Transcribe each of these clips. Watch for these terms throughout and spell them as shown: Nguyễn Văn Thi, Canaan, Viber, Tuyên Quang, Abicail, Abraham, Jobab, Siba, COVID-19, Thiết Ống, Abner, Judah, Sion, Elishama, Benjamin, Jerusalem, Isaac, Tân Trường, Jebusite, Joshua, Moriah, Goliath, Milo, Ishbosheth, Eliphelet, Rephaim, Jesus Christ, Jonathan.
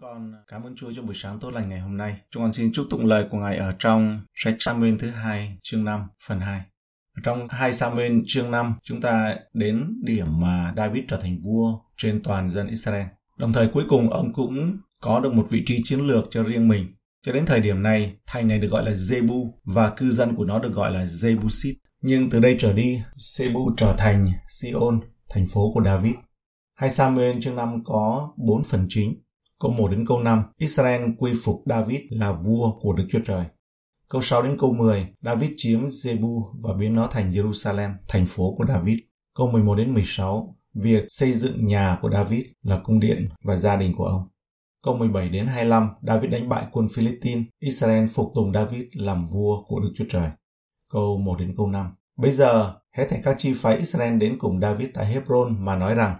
Chúng con cảm ơn Chúa cho buổi sáng tốt lành ngày hôm nay. Chúng con xin chúc tụng lời của Ngài ở trong sách Samuel thứ 2, chương 5, phần 2. Ở trong 2 Samuel chương 5, chúng ta đến điểm mà David trở thành vua trên toàn dân Israel. Đồng thời cuối cùng ông cũng có được một vị trí chiến lược cho riêng mình. Cho đến thời điểm này, thành này được gọi là Jebu và cư dân của nó được gọi là Jebusite. Nhưng từ đây trở đi, Jebu trở thành Sion, thành phố của David. 2 Samuel chương 5 có 4 phần chính. Câu 1 đến câu 5, Israel quy phục David là vua của Đức Chúa Trời. Câu 6 đến câu 10, David chiếm Jebu và biến nó thành Jerusalem, thành phố của David. Câu 11 đến 16, việc xây dựng nhà của David là cung điện và gia đình của ông. Câu 17 đến 25, David đánh bại quân Philistine, Israel phục tùng David làm vua của Đức Chúa Trời. Câu 1 đến câu 5, bây giờ hết thảy các chi phái Israel đến cùng David tại Hebron mà nói rằng,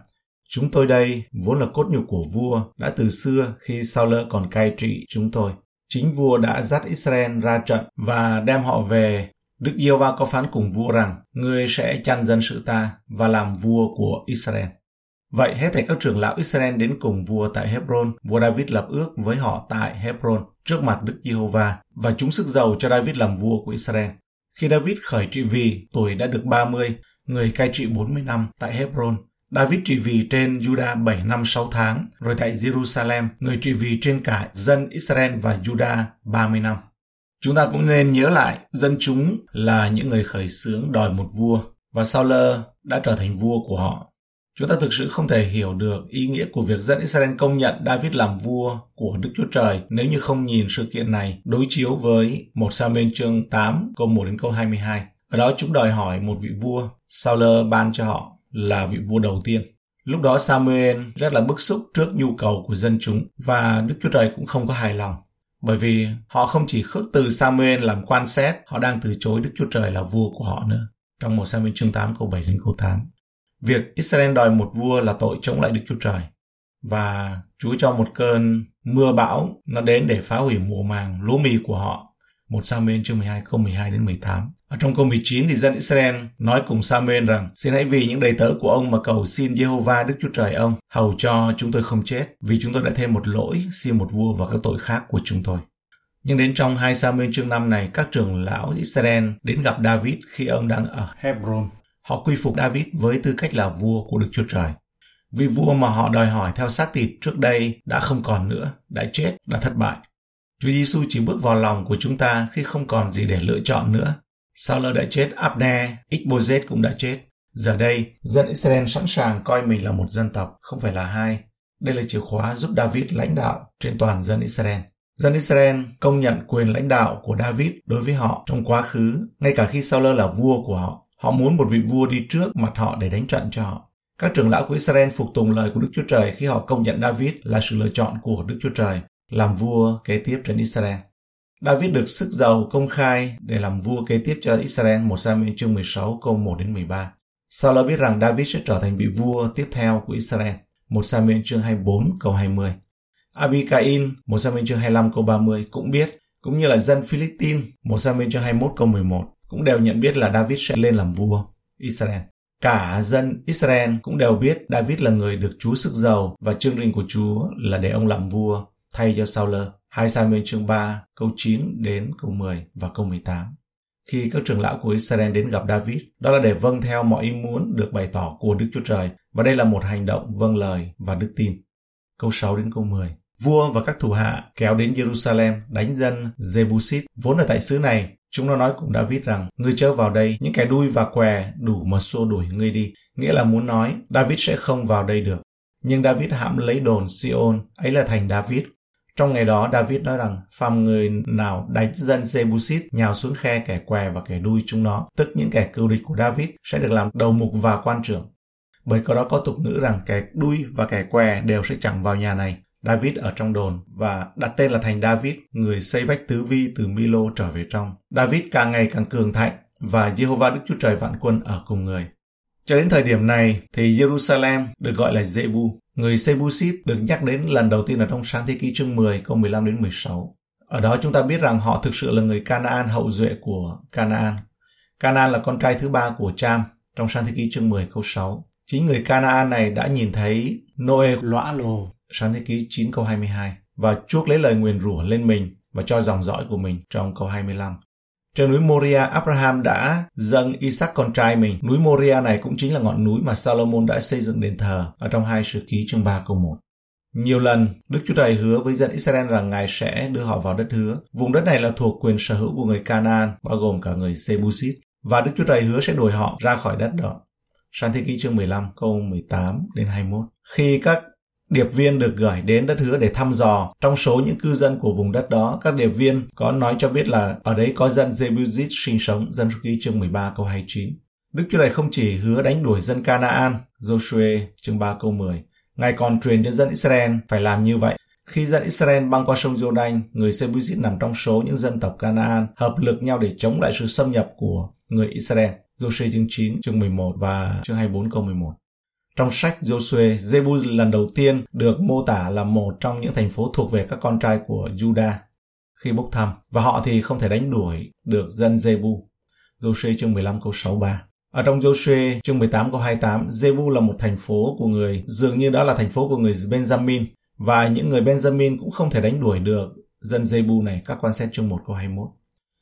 chúng tôi đây, vốn là cốt nhục của vua, đã từ xưa khi Saul còn cai trị chúng tôi. Chính vua đã dắt Israel ra trận và đem họ về. Đức Giê-hô-va có phán cùng vua rằng, ngươi sẽ chăn dân sự ta và làm vua của Israel. Vậy hết thảy các trưởng lão Israel đến cùng vua tại Hebron, vua David lập ước với họ tại Hebron trước mặt Đức Giê-hô-va và chúng sức dầu cho David làm vua của Israel. Khi David khởi trị vì tuổi đã được 30, người cai trị 40 năm tại Hebron. David trị vì trên Judah 7 năm 6 tháng, rồi tại Jerusalem, người trị vì trên cả dân Israel và Judah 30 năm. Chúng ta cũng nên nhớ lại, dân chúng là những người khởi xướng đòi một vua, và Saul đã trở thành vua của họ. Chúng ta thực sự không thể hiểu được ý nghĩa của việc dân Israel công nhận David làm vua của Đức Chúa Trời nếu như không nhìn sự kiện này đối chiếu với 1 Samuel chương 8, câu 1 đến câu 22. Ở đó chúng đòi hỏi một vị vua, Saul ban cho họ là vị vua đầu tiên. Lúc đó Samuel rất là bức xúc trước nhu cầu của dân chúng và Đức Chúa Trời cũng không có hài lòng, bởi vì họ không chỉ khước từ Samuel làm quan xét, họ đang từ chối Đức Chúa Trời là vua của họ nữa. Trong 1 Samuel chương 8 câu 7 đến câu 8, việc Israel đòi một vua là tội chống lại Đức Chúa Trời, và Chúa cho một cơn mưa bão nó đến để phá hủy mùa màng lúa mì của họ. 1 Samuel chương 12 câu 12 đến 18. Ở trong câu 19 thì dân Israel nói cùng Samuel rằng, xin hãy vì những đầy tớ của ông mà cầu xin Giê-hô-va Đức Chúa Trời ông, hầu cho chúng tôi không chết, vì chúng tôi đã thêm một lỗi, xin một vua và các tội khác của chúng tôi. Nhưng đến trong 2 Samuel chương 5 này, các trưởng lão Israel đến gặp David khi ông đang ở Hebron. Họ quy phục David với tư cách là vua của Đức Chúa Trời. Vì vua mà họ đòi hỏi theo xác thịt trước đây đã không còn nữa, đã chết, đã thất bại. Chúa Giê-xu chỉ bước vào lòng của chúng ta khi không còn gì để lựa chọn nữa. Saul đã chết, Abner, Ishbosheth cũng đã chết. Giờ đây, dân Israel sẵn sàng coi mình là một dân tộc, không phải là hai. Đây là chìa khóa giúp David lãnh đạo trên toàn dân Israel. Dân Israel công nhận quyền lãnh đạo của David đối với họ trong quá khứ, ngay cả khi Saul là vua của họ. Họ muốn một vị vua đi trước mặt họ để đánh trận cho họ. Các trưởng lão của Israel phục tùng lời của Đức Chúa Trời khi họ công nhận David là sự lựa chọn của Đức Chúa Trời làm vua kế tiếp trên Israel. David được sức dầu công khai để làm vua kế tiếp cho Israel. 1 Samuel chương 16 câu 1 đến 13. Saul biết rằng David sẽ trở thành vị vua tiếp theo của Israel. 1 Samuel chương 24 câu 20. Abicail 1 Samuel chương 25 câu 30 cũng biết, cũng như là dân Philistine 1 Samuel chương 21 câu 11 cũng đều nhận biết là David sẽ lên làm vua Israel. Cả dân Israel cũng đều biết David là người được Chúa sức dầu và chương trình của Chúa là để ông làm vua thay cho Saul. 2 Samuel chương 3 câu 9 đến câu 10 và câu 18. Khi các trưởng lão của Israel đến gặp David, đó là để vâng theo mọi ý muốn được bày tỏ của Đức Chúa Trời, và đây là một hành động vâng lời và đức tin. Câu 6 đến câu 10. Vua và các thủ hạ kéo đến Jerusalem đánh dân Jebusite vốn ở tại xứ này. Chúng nó nói cùng David rằng, ngươi chớ vào đây, những kẻ đui và què đủ mà xua đuổi ngươi đi. Nghĩa là muốn nói David sẽ không vào đây được. Nhưng David hãm lấy đồn Sion, ấy là thành David. Trong ngày đó, David nói rằng, phàm người nào đánh dân Jebusite nhào xuống khe kẻ què và kẻ đuôi chúng nó, tức những kẻ cừu địch của David, sẽ được làm đầu mục và quan trưởng. Bởi có đó có tục ngữ rằng kẻ đuôi và kẻ què đều sẽ chẳng vào nhà này. David ở trong đồn và đặt tên là thành David, người xây vách tứ vi từ Milo trở về trong. David càng ngày càng cường thạnh và Giê-hô-va Đức Chúa Trời vạn quân ở cùng người. Cho đến thời điểm này thì Jerusalem được gọi là Jebu. Người Jebusite được nhắc đến lần đầu tiên ở trong Sáng Thế Ký chương 10 câu 15 đến 16. Ở đó chúng ta biết rằng họ thực sự là người Canaan, hậu duệ của Canaan. Canaan là con trai thứ ba của Cham trong Sáng Thế Ký chương 10 câu 6. Chính người Canaan này đã nhìn thấy Noe lõa lồ, Sáng Thế Ký 9 câu 22, và chuốc lấy lời nguyền rủa lên mình và cho dòng dõi của mình trong câu 25. Trên núi Moriah, Abraham đã dâng Isaac con trai mình. Núi Moriah này cũng chính là ngọn núi mà Solomon đã xây dựng đền thờ ở trong 2 Sử Ký chương 3 câu 1. Nhiều lần, Đức Chúa Trời hứa với dân Israel rằng Ngài sẽ đưa họ vào đất hứa. Vùng đất này là thuộc quyền sở hữu của người Canaan, bao gồm cả người Jebusite, và Đức Chúa Trời hứa sẽ đuổi họ ra khỏi đất đó. Sáng thế ký chương 15 câu 18 đến 21. Khi các điệp viên được gửi đến đất hứa để thăm dò, trong số những cư dân của vùng đất đó, các điệp viên có nói cho biết là ở đấy có dân Jebusite sinh sống, dân số ký chương 13 câu 29. Đức Chúa Trời không chỉ hứa đánh đuổi dân Canaan, Joshua chương 3 câu 10, Ngài còn truyền cho dân Israel phải làm như vậy. Khi dân Israel băng qua sông Jordan, người Jebusite nằm trong số những dân tộc Canaan hợp lực nhau để chống lại sự xâm nhập của người Israel. Joshua chương 9, chương 11 và chương 24 câu 11. Trong sách Joshua, Jebus lần đầu tiên được mô tả là một trong những thành phố thuộc về các con trai của Judah khi bốc thăm, và họ thì không thể đánh đuổi được dân Jebus. Joshua chương 15 câu 63. Ở trong Joshua chương 18 câu 28, Jebus là một thành phố của người, dường như đó là thành phố của người Benjamin, và những người Benjamin cũng không thể đánh đuổi được dân Jebus này, các quan xét chương 1 câu 21.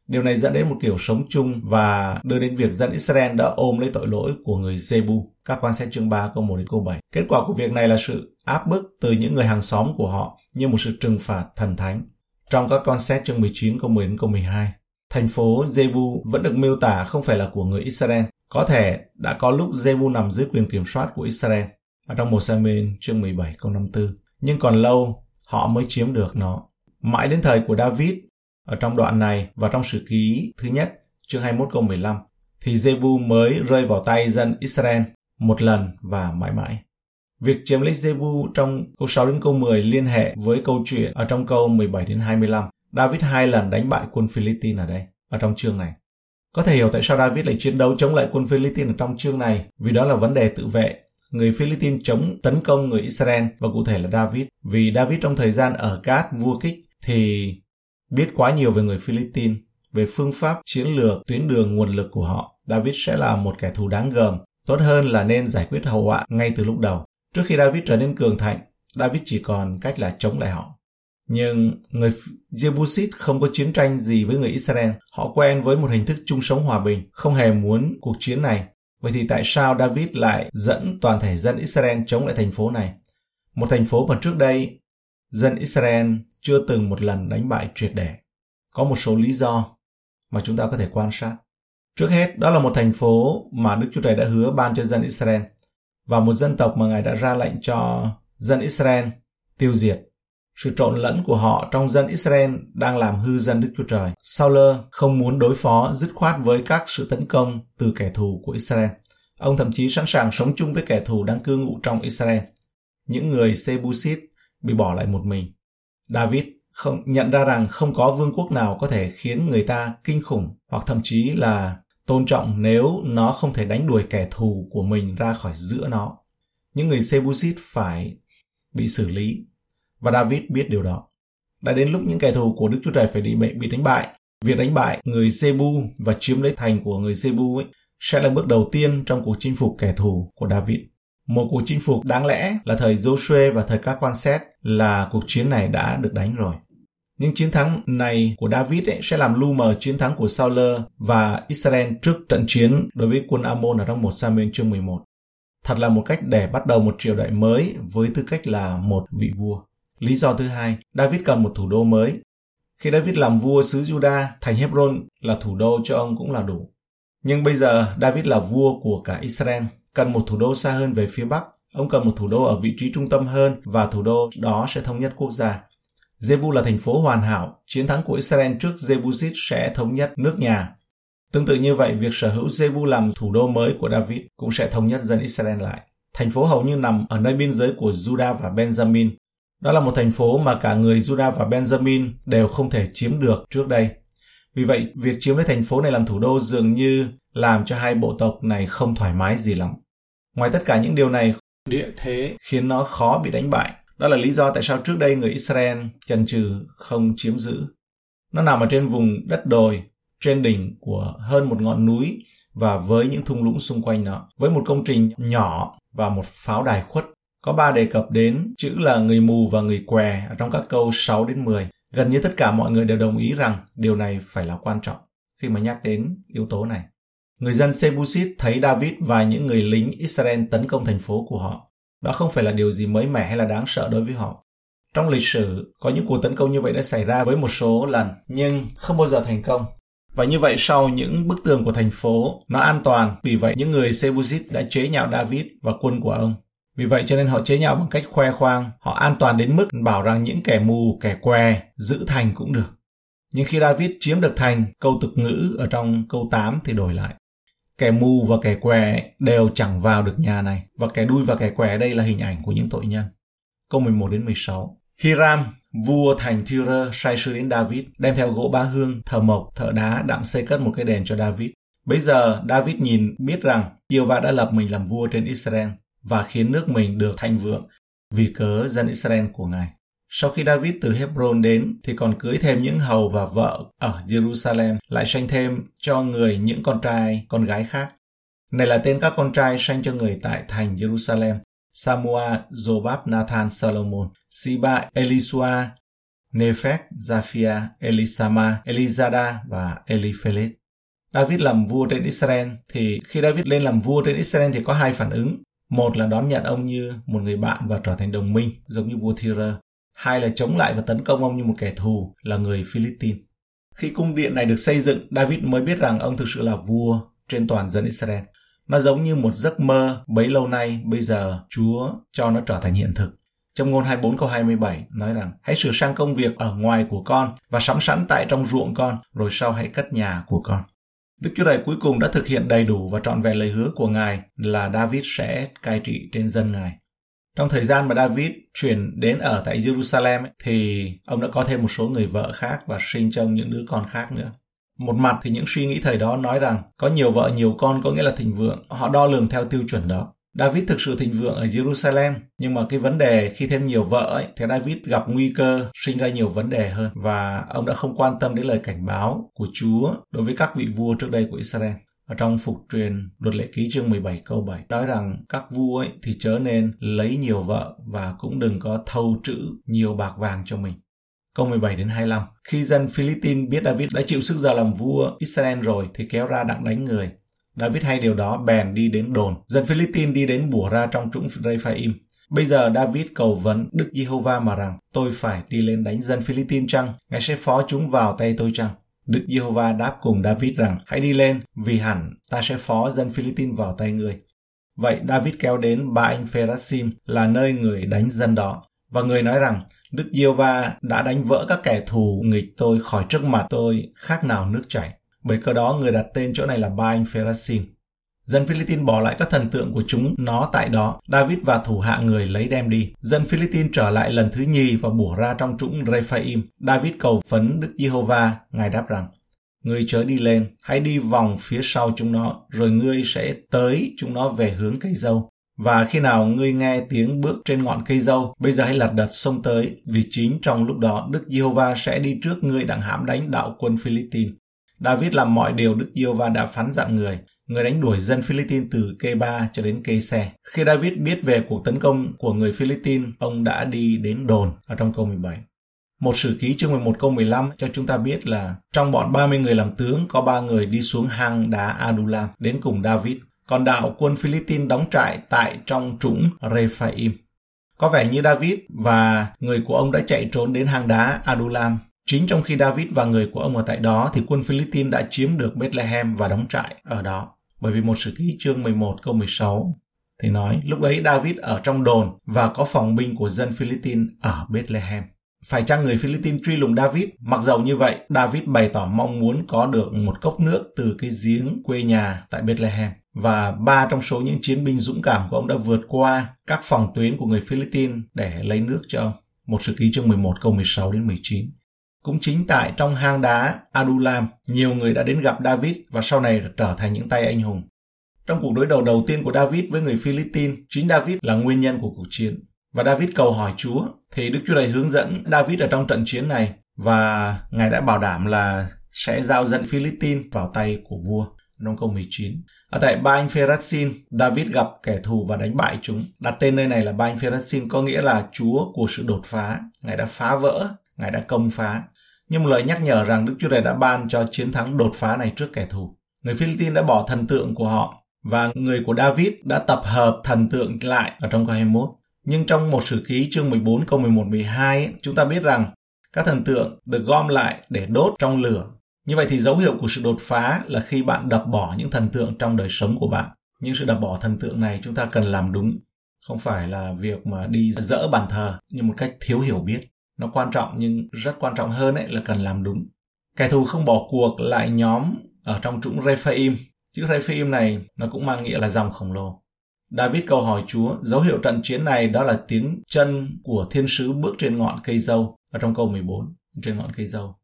Điều này dẫn đến một kiểu sống chung và đưa đến việc dân Israel đã ôm lấy tội lỗi của người Jebus, các quan xét chương 3 câu 1 đến câu 7. Kết quả của việc này là sự áp bức từ những người hàng xóm của họ như một sự trừng phạt thần thánh. Trong các quan xét chương 19 câu 10 đến câu 12, thành phố Jebus vẫn được miêu tả không phải là của người Israel. Có thể đã có lúc Jebus nằm dưới quyền kiểm soát của Israel ở trong Môsêmen chương 17 câu 54, nhưng còn lâu họ mới chiếm được nó. Mãi đến thời của David, ở trong đoạn này và trong Sử Ký thứ nhất chương 21 câu 15, thì Jebus mới rơi vào tay dân Israel một lần và mãi mãi. Việc chiếm lấy Jebus trong câu 6 đến câu 10 liên hệ với câu chuyện ở trong câu 17 đến 25. David 2 lần đánh bại quân Philistine ở đây, ở trong chương này. Có thể hiểu tại sao David lại chiến đấu chống lại quân Philistine ở trong chương này, vì đó là vấn đề tự vệ. Người Philistine chống tấn công người Israel, và cụ thể là David. Vì David trong thời gian ở Gát vua Kích thì biết quá nhiều về người Philistine, về phương pháp, chiến lược, tuyến đường, nguồn lực của họ. David sẽ là một kẻ thù đáng gờm. Tốt hơn là nên giải quyết hậu họa ngay từ lúc đầu. Trước khi David trở nên cường thạnh, David chỉ còn cách là chống lại họ. Nhưng người Jebusite không có chiến tranh gì với người Israel. Họ quen với một hình thức chung sống hòa bình, không hề muốn cuộc chiến này. Vậy thì tại sao David lại dẫn toàn thể dân Israel chống lại thành phố này? Một thành phố mà trước đây dân Israel chưa từng một lần đánh bại triệt để. Có một số lý do mà chúng ta có thể quan sát. Trước hết, đó là một thành phố mà Đức Chúa Trời đã hứa ban cho dân Israel, và một dân tộc mà Ngài đã ra lệnh cho dân Israel tiêu diệt. Sự trộn lẫn của họ trong dân Israel đang làm hư dân Đức Chúa Trời. Saul không muốn đối phó dứt khoát với các sự tấn công từ kẻ thù của Israel. Ông thậm chí sẵn sàng sống chung với kẻ thù đang cư ngụ trong Israel. Những người Jebusite bị bỏ lại một mình. David không nhận ra rằng không có vương quốc nào có thể khiến người ta kinh khủng hoặc thậm chí là tôn trọng nếu nó không thể đánh đuổi kẻ thù của mình ra khỏi giữa nó. Những người Jebusite phải bị xử lý. Và David biết điều đó. Đã đến lúc những kẻ thù của Đức Chúa Trời phải bị đánh bại. Việc đánh bại người Jebus và chiếm lấy thành của người Jebus sẽ là bước đầu tiên trong cuộc chinh phục kẻ thù của David. Một cuộc chinh phục đáng lẽ là thời Joshua và thời các quan xét là cuộc chiến này đã được đánh rồi. Những chiến thắng này của David sẽ làm lu mờ chiến thắng của Saul và Israel trước trận chiến đối với quân Amnon ở trong 1 Samuel chương 11. Thật là một cách để bắt đầu một triều đại mới với tư cách là một vị vua. Lý do thứ hai, David cần một thủ đô mới. Khi David làm vua xứ Judah, thành Hebron là thủ đô cho ông cũng là đủ. Nhưng bây giờ David là vua của cả Israel, cần một thủ đô xa hơn về phía Bắc. Ông cần một thủ đô ở vị trí trung tâm hơn và thủ đô đó sẽ thống nhất quốc gia. Jebus là thành phố hoàn hảo. Chiến thắng của Israel trước Jebusite sẽ thống nhất nước nhà. Tương tự như vậy, việc sở hữu Jebus làm thủ đô mới của David cũng sẽ thống nhất dân Israel lại. Thành phố hầu như nằm ở nơi biên giới của Judah và Benjamin. Đó là một thành phố mà cả người Judah và Benjamin đều không thể chiếm được trước đây. Vì vậy, việc chiếm lấy thành phố này làm thủ đô dường như làm cho hai bộ tộc này không thoải mái gì lắm. Ngoài tất cả những điều này, địa thế khiến nó khó bị đánh bại. Đó là lý do tại sao trước đây người Israel chần chừ không chiếm giữ. Nó nằm ở trên vùng đất đồi, trên đỉnh của hơn một ngọn núi và với những thung lũng xung quanh nó, với một công trình nhỏ và một pháo đài khuất. Có ba đề cập đến chữ là người mù và người què ở trong các câu 6 đến 10. Gần như tất cả mọi người đều đồng ý rằng điều này phải là quan trọng khi mà nhắc đến yếu tố này. Người dân Jebusite thấy David và những người lính Israel tấn công thành phố của họ. Đó không phải là điều gì mới mẻ hay là đáng sợ đối với họ. Trong lịch sử, có những cuộc tấn công như vậy đã xảy ra với một số lần, nhưng không bao giờ thành công. Và như vậy, sau những bức tường của thành phố, nó an toàn. Vì vậy, những người Jebusite đã chế nhạo David và quân của ông. Vì vậy cho nên họ chế nhạo bằng cách khoe khoang. Họ an toàn đến mức bảo rằng những kẻ mù, kẻ què, giữ thành cũng được. Nhưng khi David chiếm được thành, câu tục ngữ ở trong câu 8 thì đổi lại. Kẻ mù và kẻ què đều chẳng vào được nhà này. Và kẻ đui và kẻ què đây là hình ảnh của những tội nhân. Câu 11 đến 16. Hiram, vua thành Tyre, sai sứ đến David, đem theo gỗ bá hương, thợ mộc, thợ đá đặng xây cất một cái đền cho David. Bây giờ David nhìn biết rằng Giê-hô-va đã lập mình làm vua trên Israel và khiến nước mình được thịnh vượng vì cớ dân Israel của Ngài. Sau khi David từ Hebron đến thì còn cưới thêm những hầu và vợ ở Jerusalem, lại sanh thêm cho người những con trai, con gái khác. Này là tên các con trai sanh cho người tại thành Jerusalem: Shammua, Jobab, Nathan, Solomon, Siba, Elisua, Nephek, Zaphia, Elisama, Elizada và Eliphelet. David làm vua trên Israel thì khi David lên làm vua trên Israel thì có hai phản ứng. Một là đón nhận ông như một người bạn và trở thành đồng minh, giống như vua Tyre. Hai là chống lại và tấn công ông như một kẻ thù, là người Philistine. Khi cung điện này được xây dựng, David mới biết rằng ông thực sự là vua trên toàn dân Israel. Nó giống như một giấc mơ bấy lâu nay, bây giờ Chúa cho nó trở thành hiện thực. Trong ngôn 24 câu 27 nói rằng: Hãy sửa sang công việc ở ngoài của con và sắm sẵn tại trong ruộng con, rồi sau hãy cất nhà của con. Đức Chúa Trời cuối cùng đã thực hiện đầy đủ và trọn vẹn lời hứa của Ngài là David sẽ cai trị trên dân Ngài. Trong thời gian mà David chuyển đến ở tại Jerusalem thì ông đã có thêm một số người vợ khác và sinh trông những đứa con khác nữa. Một mặt thì những suy nghĩ thời đó nói rằng có nhiều vợ nhiều con có nghĩa là thịnh vượng, họ đo lường theo tiêu chuẩn đó. David thực sự thịnh vượng ở Jerusalem, nhưng mà cái vấn đề khi thêm nhiều vợ ấy, thì David gặp nguy cơ sinh ra nhiều vấn đề hơn và ông đã không quan tâm đến lời cảnh báo của Chúa đối với các vị vua trước đây của Israel. Ở trong Phục Truyền Luật Lệ Ký chương 17 câu 7 nói rằng các vua ấy thì chớ nên lấy nhiều vợ và cũng đừng có thâu trữ nhiều bạc vàng cho mình. Câu 17 đến 25. Khi dân Philistine biết David đã chịu sức giờ làm vua Israel rồi thì kéo ra đặng đánh người. David hay điều đó bèn đi đến đồn. Dân Philistine đi đến bủa ra trong trũng Rephaim. Bây giờ David cầu vấn Đức Giê-hô-va mà rằng: Tôi phải đi lên đánh dân Philistine chăng? Ngài sẽ phó chúng vào tay tôi chăng? Đức Giê-hô-va đáp cùng David rằng: Hãy đi lên, vì hẳn ta sẽ phó dân Philistine vào tay người. Vậy David kéo đến ba anh Pherasim là nơi người đánh dân đó. Và người nói rằng: Đức Giê-hô-va đã đánh vỡ các kẻ thù nghịch tôi khỏi trước mặt tôi khác nào nước chảy. Bởi cơ đó người đặt tên chỗ này là ba anh Pherasim. Dân Philistine bỏ lại các thần tượng của chúng nó tại đó. David và thủ hạ người lấy đem đi. Dân Philistine trở lại lần thứ nhì và bủa ra trong trũng Rephaim. David cầu phấn Đức Giê-hô-va, Ngài đáp rằng: Ngươi chớ đi lên, hãy đi vòng phía sau chúng nó, rồi ngươi sẽ tới chúng nó về hướng cây dâu. Và khi nào ngươi nghe tiếng bước trên ngọn cây dâu, bây giờ hãy lật đật xông tới, vì chính trong lúc đó Đức Giê-hô-va sẽ đi trước ngươi đặng hãm đánh đạo quân Philistine. David làm mọi điều Đức Giê-hô-va đã phán dặn người. Người đánh đuổi dân Philistine từ Kê-ba cho đến Kê-se. Khi David biết về cuộc tấn công của người Philistine, ông đã đi đến đồn ở trong câu 17. Một Sử Ký chương 11 câu 15 cho chúng ta biết là trong bọn 30 người làm tướng có 3 người đi xuống hang đá Adullam đến cùng David. Còn đạo quân Philistine đóng trại tại trong trũng Rephaim. Có vẻ như David và người của ông đã chạy trốn đến hang đá Adullam. Chính trong khi David và người của ông ở tại đó thì quân Philistine đã chiếm được Bethlehem và đóng trại ở đó. Bởi vì một Sử Ký chương 11 câu 16 thì nói: Lúc ấy David ở trong đồn và có phòng binh của dân Philistine ở Bethlehem. Phải chăng người Philistine truy lùng David? Mặc dầu như vậy, David bày tỏ mong muốn có được một cốc nước từ cái giếng quê nhà tại Bethlehem. Và 3 trong số những chiến binh dũng cảm của ông đã vượt qua các phòng tuyến của người Philistine để lấy nước cho ông. Một Sử Ký chương 11 câu 16 đến 19. Cũng chính tại trong hang đá Adullam, nhiều người đã đến gặp David và sau này trở thành những tay anh hùng. Trong cuộc đối đầu đầu tiên của David với người Philistine, chính David là nguyên nhân của cuộc chiến. Và David cầu hỏi Chúa, thì Đức Chúa Trời hướng dẫn David ở trong trận chiến này và Ngài đã bảo đảm là sẽ giao dân Philistine vào tay của vua. năm câu 19. Ở tại Ba Anh Phê-rát-xin, David gặp kẻ thù và đánh bại chúng. Đặt tên nơi này là Ba Anh Phê-rát-xin, có nghĩa là Chúa của sự đột phá. Ngài đã phá vỡ, Ngài đã công phá. Nhưng một lời nhắc nhở rằng Đức Chúa Trời đã ban cho chiến thắng đột phá này trước kẻ thù. Người Philippines đã bỏ thần tượng của họ và người của David đã tập hợp thần tượng lại ở trong câu 21. Nhưng trong một sử ký chương 14 câu 11-12, chúng ta biết rằng các thần tượng được gom lại để đốt trong lửa. Như vậy thì dấu hiệu của sự đột phá là khi bạn đập bỏ những thần tượng trong đời sống của bạn. Nhưng sự đập bỏ thần tượng này chúng ta cần làm đúng. Không phải là việc mà đi dỡ bàn thờ nhưng một cách thiếu hiểu biết. Nó quan trọng nhưng rất quan trọng hơn ấy là cần làm đúng. Kẻ thù không bỏ cuộc lại nhóm ở trong trũng Rephaim. Chữ Rephaim này nó cũng mang nghĩa là dòng khổng lồ. David câu hỏi Chúa, dấu hiệu trận chiến này đó là tiếng chân của thiên sứ bước trên ngọn cây dâu. Ở trong câu 14, trên ngọn cây dâu.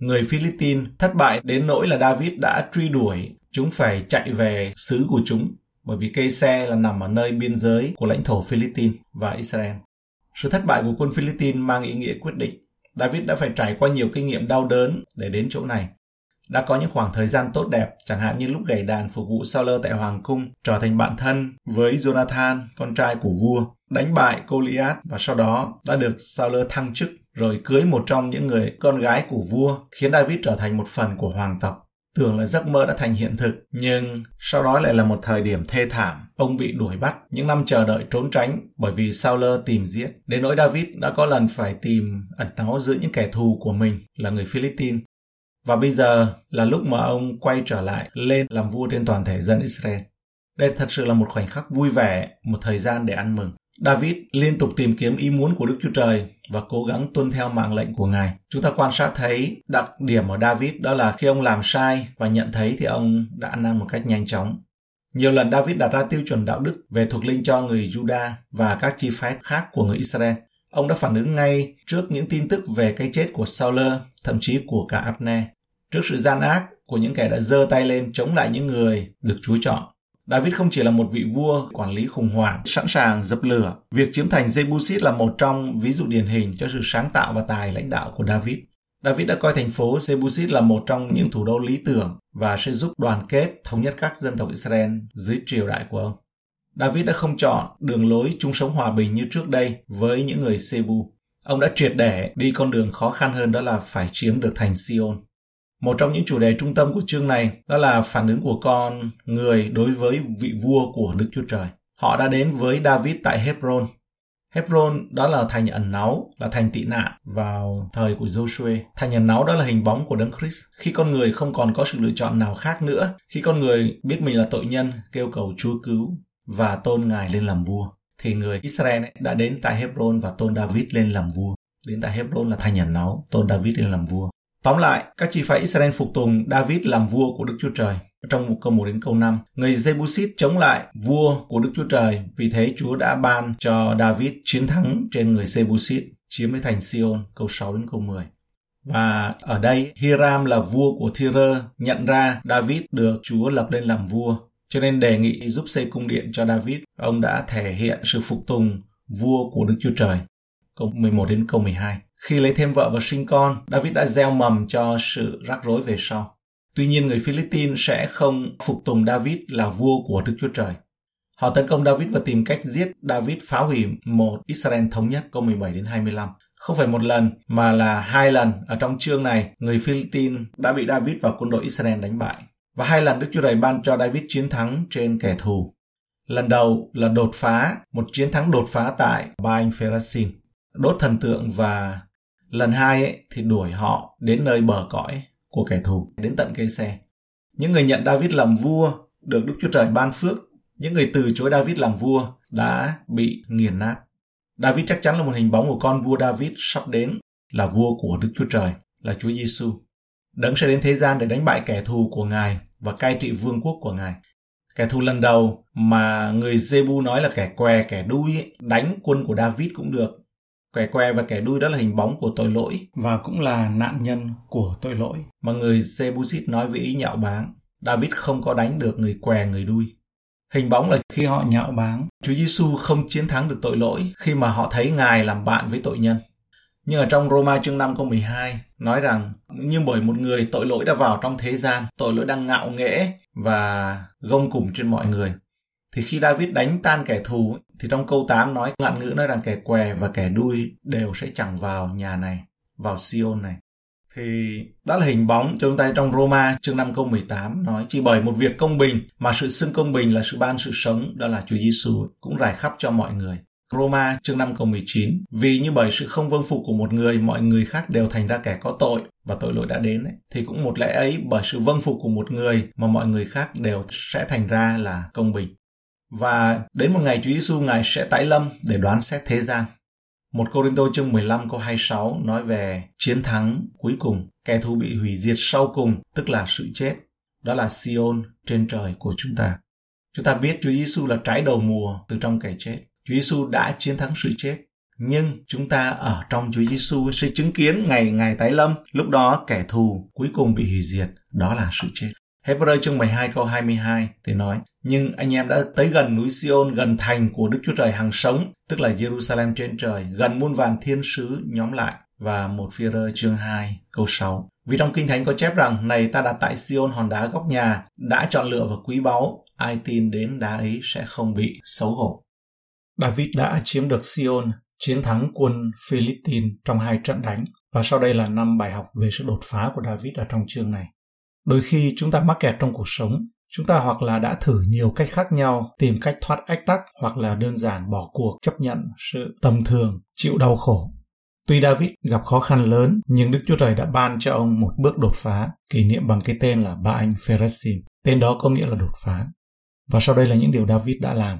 Người Philippines thất bại đến nỗi là David đã truy đuổi, chúng phải chạy về xứ của chúng, bởi vì cây xe là nằm ở nơi biên giới của lãnh thổ Philippines và Israel. Sự thất bại của quân Philippines mang ý nghĩa quyết định. David đã phải trải qua nhiều kinh nghiệm đau đớn để đến chỗ này. Đã có những khoảng thời gian tốt đẹp, chẳng hạn như lúc gảy đàn phục vụ Saul tại Hoàng Cung, trở thành bạn thân với Jonathan, con trai của vua, đánh bại Goliath và sau đó đã được Saul thăng chức, rồi cưới một trong những người con gái của vua, khiến David trở thành một phần của hoàng tộc. Tưởng là giấc mơ đã thành hiện thực, nhưng sau đó lại là một thời điểm thê thảm. Ông bị đuổi bắt, những năm chờ đợi trốn tránh bởi vì Saul tìm giết. Đến nỗi David đã có lần phải tìm ẩn náu giữa những kẻ thù của mình là người Philippines. Và bây giờ là lúc mà ông quay trở lại lên làm vua trên toàn thể dân Israel. Đây thật sự là một khoảnh khắc vui vẻ, một thời gian để ăn mừng. David liên tục tìm kiếm ý muốn của Đức Chúa Trời và cố gắng tuân theo mạng lệnh của Ngài. Chúng ta quan sát thấy đặc điểm ở David đó là khi ông làm sai và nhận thấy thì ông đã ăn năn một cách nhanh chóng. Nhiều lần David đặt ra tiêu chuẩn đạo đức về thuộc linh cho người Judah và các chi phái khác của người Israel. Ông đã phản ứng ngay trước những tin tức về cái chết của Saul, thậm chí của cả Abner, trước sự gian ác của những kẻ đã giơ tay lên chống lại những người được Chúa chọn. David không chỉ là một vị vua quản lý khủng hoảng, sẵn sàng dập lửa. Việc chiếm thành Jebusite là một trong ví dụ điển hình cho sự sáng tạo và tài lãnh đạo của David. David đã coi thành phố Jebusite là một trong những thủ đô lý tưởng và sẽ giúp đoàn kết thống nhất các dân tộc Israel dưới triều đại của ông. David đã không chọn đường lối chung sống hòa bình như trước đây với những người Jebu. Ông đã triệt để đi con đường khó khăn hơn, đó là phải chiếm được thành Sion. Một trong những chủ đề trung tâm của chương này đó là phản ứng của con người đối với vị vua của Đức Chúa Trời. Họ đã đến với David tại Hebron. Hebron đó là thành ẩn náu, là thành tị nạn vào thời của Joshua. Thành ẩn náu đó là hình bóng của Đấng Christ. Khi con người không còn có sự lựa chọn nào khác nữa, khi con người biết mình là tội nhân, kêu cầu Chúa cứu và tôn Ngài lên làm vua, thì người Israel đã đến tại Hebron và tôn David lên làm vua. Đến tại Hebron là thành ẩn náu, tôn David lên làm vua. Tóm lại, các chi phái Israel phục tùng David làm vua của Đức Chúa Trời. Trong câu 1 đến câu 5, người Jebusite chống lại vua của Đức Chúa Trời, vì thế Chúa đã ban cho David chiến thắng trên người Jebusite, chiếm lấy thành Sion, câu 6 đến câu 10. Và ở đây, Hiram là vua của Tyre nhận ra David được Chúa lập lên làm vua, cho nên đề nghị giúp xây cung điện cho David. Ông đã thể hiện sự phục tùng vua của Đức Chúa Trời, câu 11 đến câu 12. Khi lấy thêm vợ và sinh con, David đã gieo mầm cho sự rắc rối về sau. Tuy nhiên, người Philippines sẽ không phục tùng David là vua của Đức Chúa Trời. Họ tấn công David và tìm cách giết David, phá hủy một Israel thống nhất, câu 17 đến 25. Không phải một lần mà là hai lần ở trong chương này, người Philippines đã bị David và quân đội Israel đánh bại. Và hai lần Đức Chúa Trời ban cho David chiến thắng trên kẻ thù. Lần đầu là đột phá, một chiến thắng đột phá tại Ba Anh Phê-rát-xin, đốt thần tượng, và lần hai thì đuổi họ đến nơi bờ cõi của kẻ thù, đến tận cây xe. Những người nhận David làm vua được Đức Chúa Trời ban phước. Những người từ chối David làm vua đã bị nghiền nát. David chắc chắn là một hình bóng của con vua David sắp đến, là vua của Đức Chúa Trời, là Chúa Giêsu. Đấng sẽ đến thế gian để đánh bại kẻ thù của Ngài và cai trị vương quốc của Ngài. Kẻ thù lần đầu mà người Jebu nói là kẻ què, kẻ đuôi, đánh quân của David cũng được. Kẻ què và kẻ đuôi đó là hình bóng của tội lỗi và cũng là nạn nhân của tội lỗi mà người Jebusite nói với ý nhạo báng. David không có đánh được người què, người đuôi. Hình bóng là khi họ nhạo báng, Chúa Giêsu không chiến thắng được tội lỗi khi mà họ thấy Ngài làm bạn với tội nhân. Nhưng ở trong Roma chương 5 câu 12 nói rằng như bởi một người tội lỗi đã vào trong thế gian, tội lỗi đang ngạo nghễ và gông cùm trên mọi người. Thì khi David đánh tan kẻ thù thì trong câu 8 nói, ngạn ngữ nói rằng kẻ què và kẻ đui đều sẽ chẳng vào nhà này, vào Sion này. Thì đó là hình bóng chúng ta trong Roma chương 5 câu 18 nói, chỉ bởi một việc công bình mà sự xưng công bình là sự ban sự sống, đó là Chúa Giêsu cũng rải khắp cho mọi người. Roma chương 5 câu 19, vì như bởi sự không vâng phục của một người, mọi người khác đều thành ra kẻ có tội và tội lỗi đã đến ấy. Thì cũng một lẽ ấy, bởi sự vâng phục của một người mà mọi người khác đều sẽ thành ra là công bình. Và đến một ngày Chúa Giêsu Ngài sẽ tái lâm để đoán xét thế gian. 1 Cô-rinh-tô chương 15 câu 26 nói về chiến thắng cuối cùng, kẻ thù bị hủy diệt sau cùng, tức là sự chết. Đó là Sion trên trời của chúng ta. Chúng ta biết Chúa Giêsu là trái đầu mùa từ trong kẻ chết. Chúa Giêsu đã chiến thắng sự chết, nhưng chúng ta ở trong Chúa Giêsu sẽ chứng kiến ngày Ngài tái lâm, lúc đó kẻ thù cuối cùng bị hủy diệt, đó là sự chết. Hebrew chương 12 câu 22 thì nói, nhưng anh em đã tới gần núi Sion, gần thành của Đức Chúa Trời hằng sống, tức là Jerusalem trên trời, gần muôn vàn thiên sứ nhóm lại. Và 1 Phi-e-rơ chương 2 câu 6. Vì trong Kinh Thánh có chép rằng, này ta đặt tại Sion hòn đá góc nhà, đã chọn lựa và quý báu, ai tin đến đá ấy sẽ không bị xấu hổ. David đã chiếm được Sion, chiến thắng quân Philistine trong 2 trận đánh, và sau đây là 5 bài học về sự đột phá của David ở trong chương này. Đôi khi chúng ta mắc kẹt trong cuộc sống, chúng ta hoặc là đã thử nhiều cách khác nhau, tìm cách thoát ách tắc, hoặc là đơn giản bỏ cuộc, chấp nhận sự tầm thường, chịu đau khổ. Tuy David gặp khó khăn lớn, nhưng Đức Chúa Trời đã ban cho ông một bước đột phá, kỷ niệm bằng cái tên là Ba Anh Pherasim, tên đó có nghĩa là đột phá. Và sau đây là những điều David đã làm.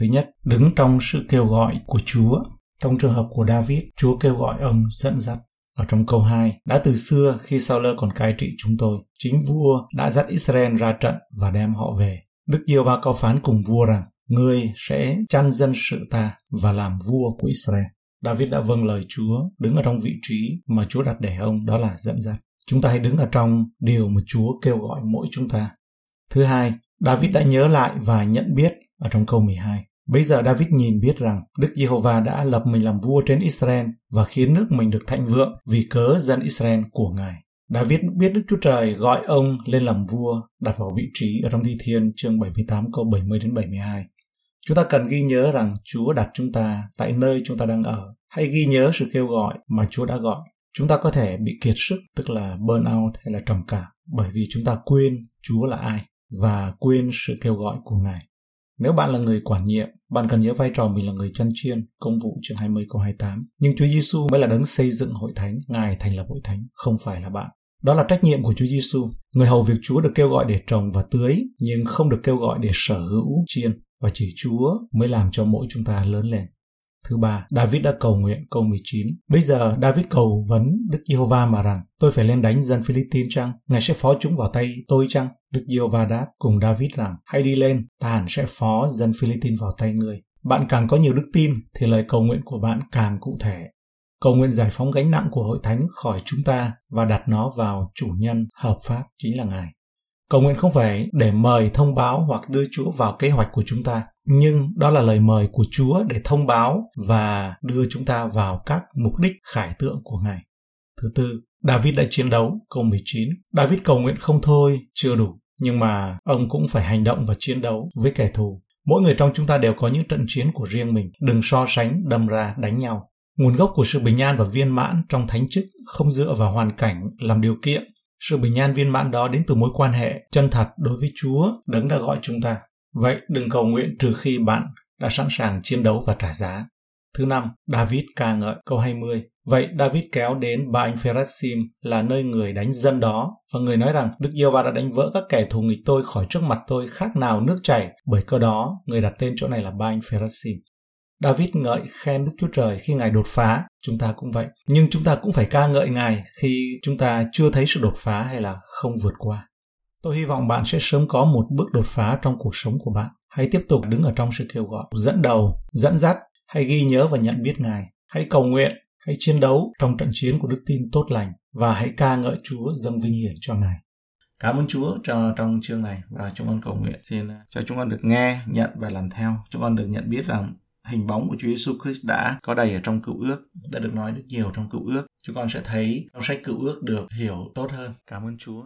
Thứ nhất, đứng trong sự kêu gọi của Chúa. Trong trường hợp của David, Chúa kêu gọi ông dẫn dắt. Ở trong câu 2, đã từ xưa khi Saul còn cai trị chúng tôi, chính vua đã dắt Israel ra trận và đem họ về. Đức Giê-hô-va cao phán cùng vua rằng, ngươi sẽ chăn dân sự ta và làm vua của Israel. David đã vâng lời Chúa, đứng ở trong vị trí mà Chúa đặt để ông, đó là dẫn dắt. Chúng ta hãy đứng ở trong điều mà Chúa kêu gọi mỗi chúng ta. Thứ hai, David đã nhớ lại và nhận biết ở trong câu 12. Bây giờ David nhìn biết rằng Đức Giê-hô-va đã lập mình làm vua trên Israel và khiến nước mình được thịnh vượng vì cớ dân Israel của Ngài. David biết Đức Chúa Trời gọi ông lên làm vua, đặt vào vị trí ở trong Thi Thiên chương 78 câu 70 đến 72. Chúng ta cần ghi nhớ rằng Chúa đặt chúng ta tại nơi chúng ta đang ở. Hãy ghi nhớ sự kêu gọi mà Chúa đã gọi. Chúng ta có thể bị kiệt sức, tức là burnout hay là trầm cảm, bởi vì chúng ta quên Chúa là ai và quên sự kêu gọi của Ngài. Nếu bạn là người quản nhiệm, bạn cần nhớ vai trò mình là người chăn chiên, công vụ chương 20 câu 28. Nhưng Chúa Giêsu mới là đấng xây dựng hội thánh, Ngài thành lập hội thánh, không phải là bạn. Đó là trách nhiệm của Chúa Giêsu. Người hầu việc Chúa được kêu gọi để trồng và tưới, nhưng không được kêu gọi để sở hữu chiên, và chỉ Chúa mới làm cho mỗi chúng ta lớn lên. Thứ ba, David đã cầu nguyện câu 19. Bây giờ David cầu vấn Đức Giê-hô-va mà rằng, tôi phải lên đánh dân Philistine chăng? Ngài sẽ phó chúng vào tay tôi chăng? Đức Giê-hô-va đáp cùng David rằng, hãy đi lên, ta hẳn sẽ phó dân Philistine vào tay ngươi. Bạn càng có nhiều đức tin thì lời cầu nguyện của bạn càng cụ thể. Cầu nguyện giải phóng gánh nặng của hội thánh khỏi chúng ta và đặt nó vào chủ nhân hợp pháp chính là Ngài. Cầu nguyện không phải để mời thông báo hoặc đưa Chúa vào kế hoạch của chúng ta, nhưng đó là lời mời của Chúa để thông báo và đưa chúng ta vào các mục đích khải tượng của Ngài. Thứ tư, David đã chiến đấu, câu 19. David cầu nguyện không thôi, chưa đủ, nhưng mà ông cũng phải hành động và chiến đấu với kẻ thù. Mỗi người trong chúng ta đều có những trận chiến của riêng mình, đừng so sánh, đâm ra đánh nhau. Nguồn gốc của sự bình an và viên mãn trong thánh chức không dựa vào hoàn cảnh, làm điều kiện. Sự bình an viên mãn đó đến từ mối quan hệ chân thật đối với Chúa, đấng đã gọi chúng ta. Vậy đừng cầu nguyện trừ khi bạn đã sẵn sàng chiến đấu và trả giá. Thứ năm, David ca ngợi câu 20. Vậy David kéo đến Ba Anh Pherasim là nơi người đánh dân đó, và người nói rằng Đức Giê-hô-va đã đánh vỡ các kẻ thù nghịch tôi khỏi trước mặt tôi khác nào nước chảy, bởi cơ đó người đặt tên chỗ này là Ba Anh Pherasim. David ngợi khen Đức Chúa Trời khi Ngài đột phá, chúng ta cũng vậy. Nhưng chúng ta cũng phải ca ngợi Ngài khi chúng ta chưa thấy sự đột phá hay là không vượt qua. Tôi hy vọng bạn sẽ sớm có một bước đột phá trong cuộc sống của bạn. Hãy tiếp tục đứng ở trong sự kêu gọi, dẫn đầu, dẫn dắt. Hãy ghi nhớ và nhận biết Ngài. Hãy cầu nguyện, hãy chiến đấu trong trận chiến của đức tin tốt lành và hãy ca ngợi Chúa, dâng vinh hiển cho Ngài. Cảm ơn Chúa cho trong chương này và chúng con cầu nguyện xin cho chúng con được nghe, nhận và làm theo. Chúng con được nhận biết rằng hình bóng của Chúa Jesus Christ đã có đầy ở trong Cựu Ước, đã được nói rất nhiều trong Cựu Ước. Chúng con sẽ thấy trong sách Cựu Ước được hiểu tốt hơn. Cảm ơn Chúa.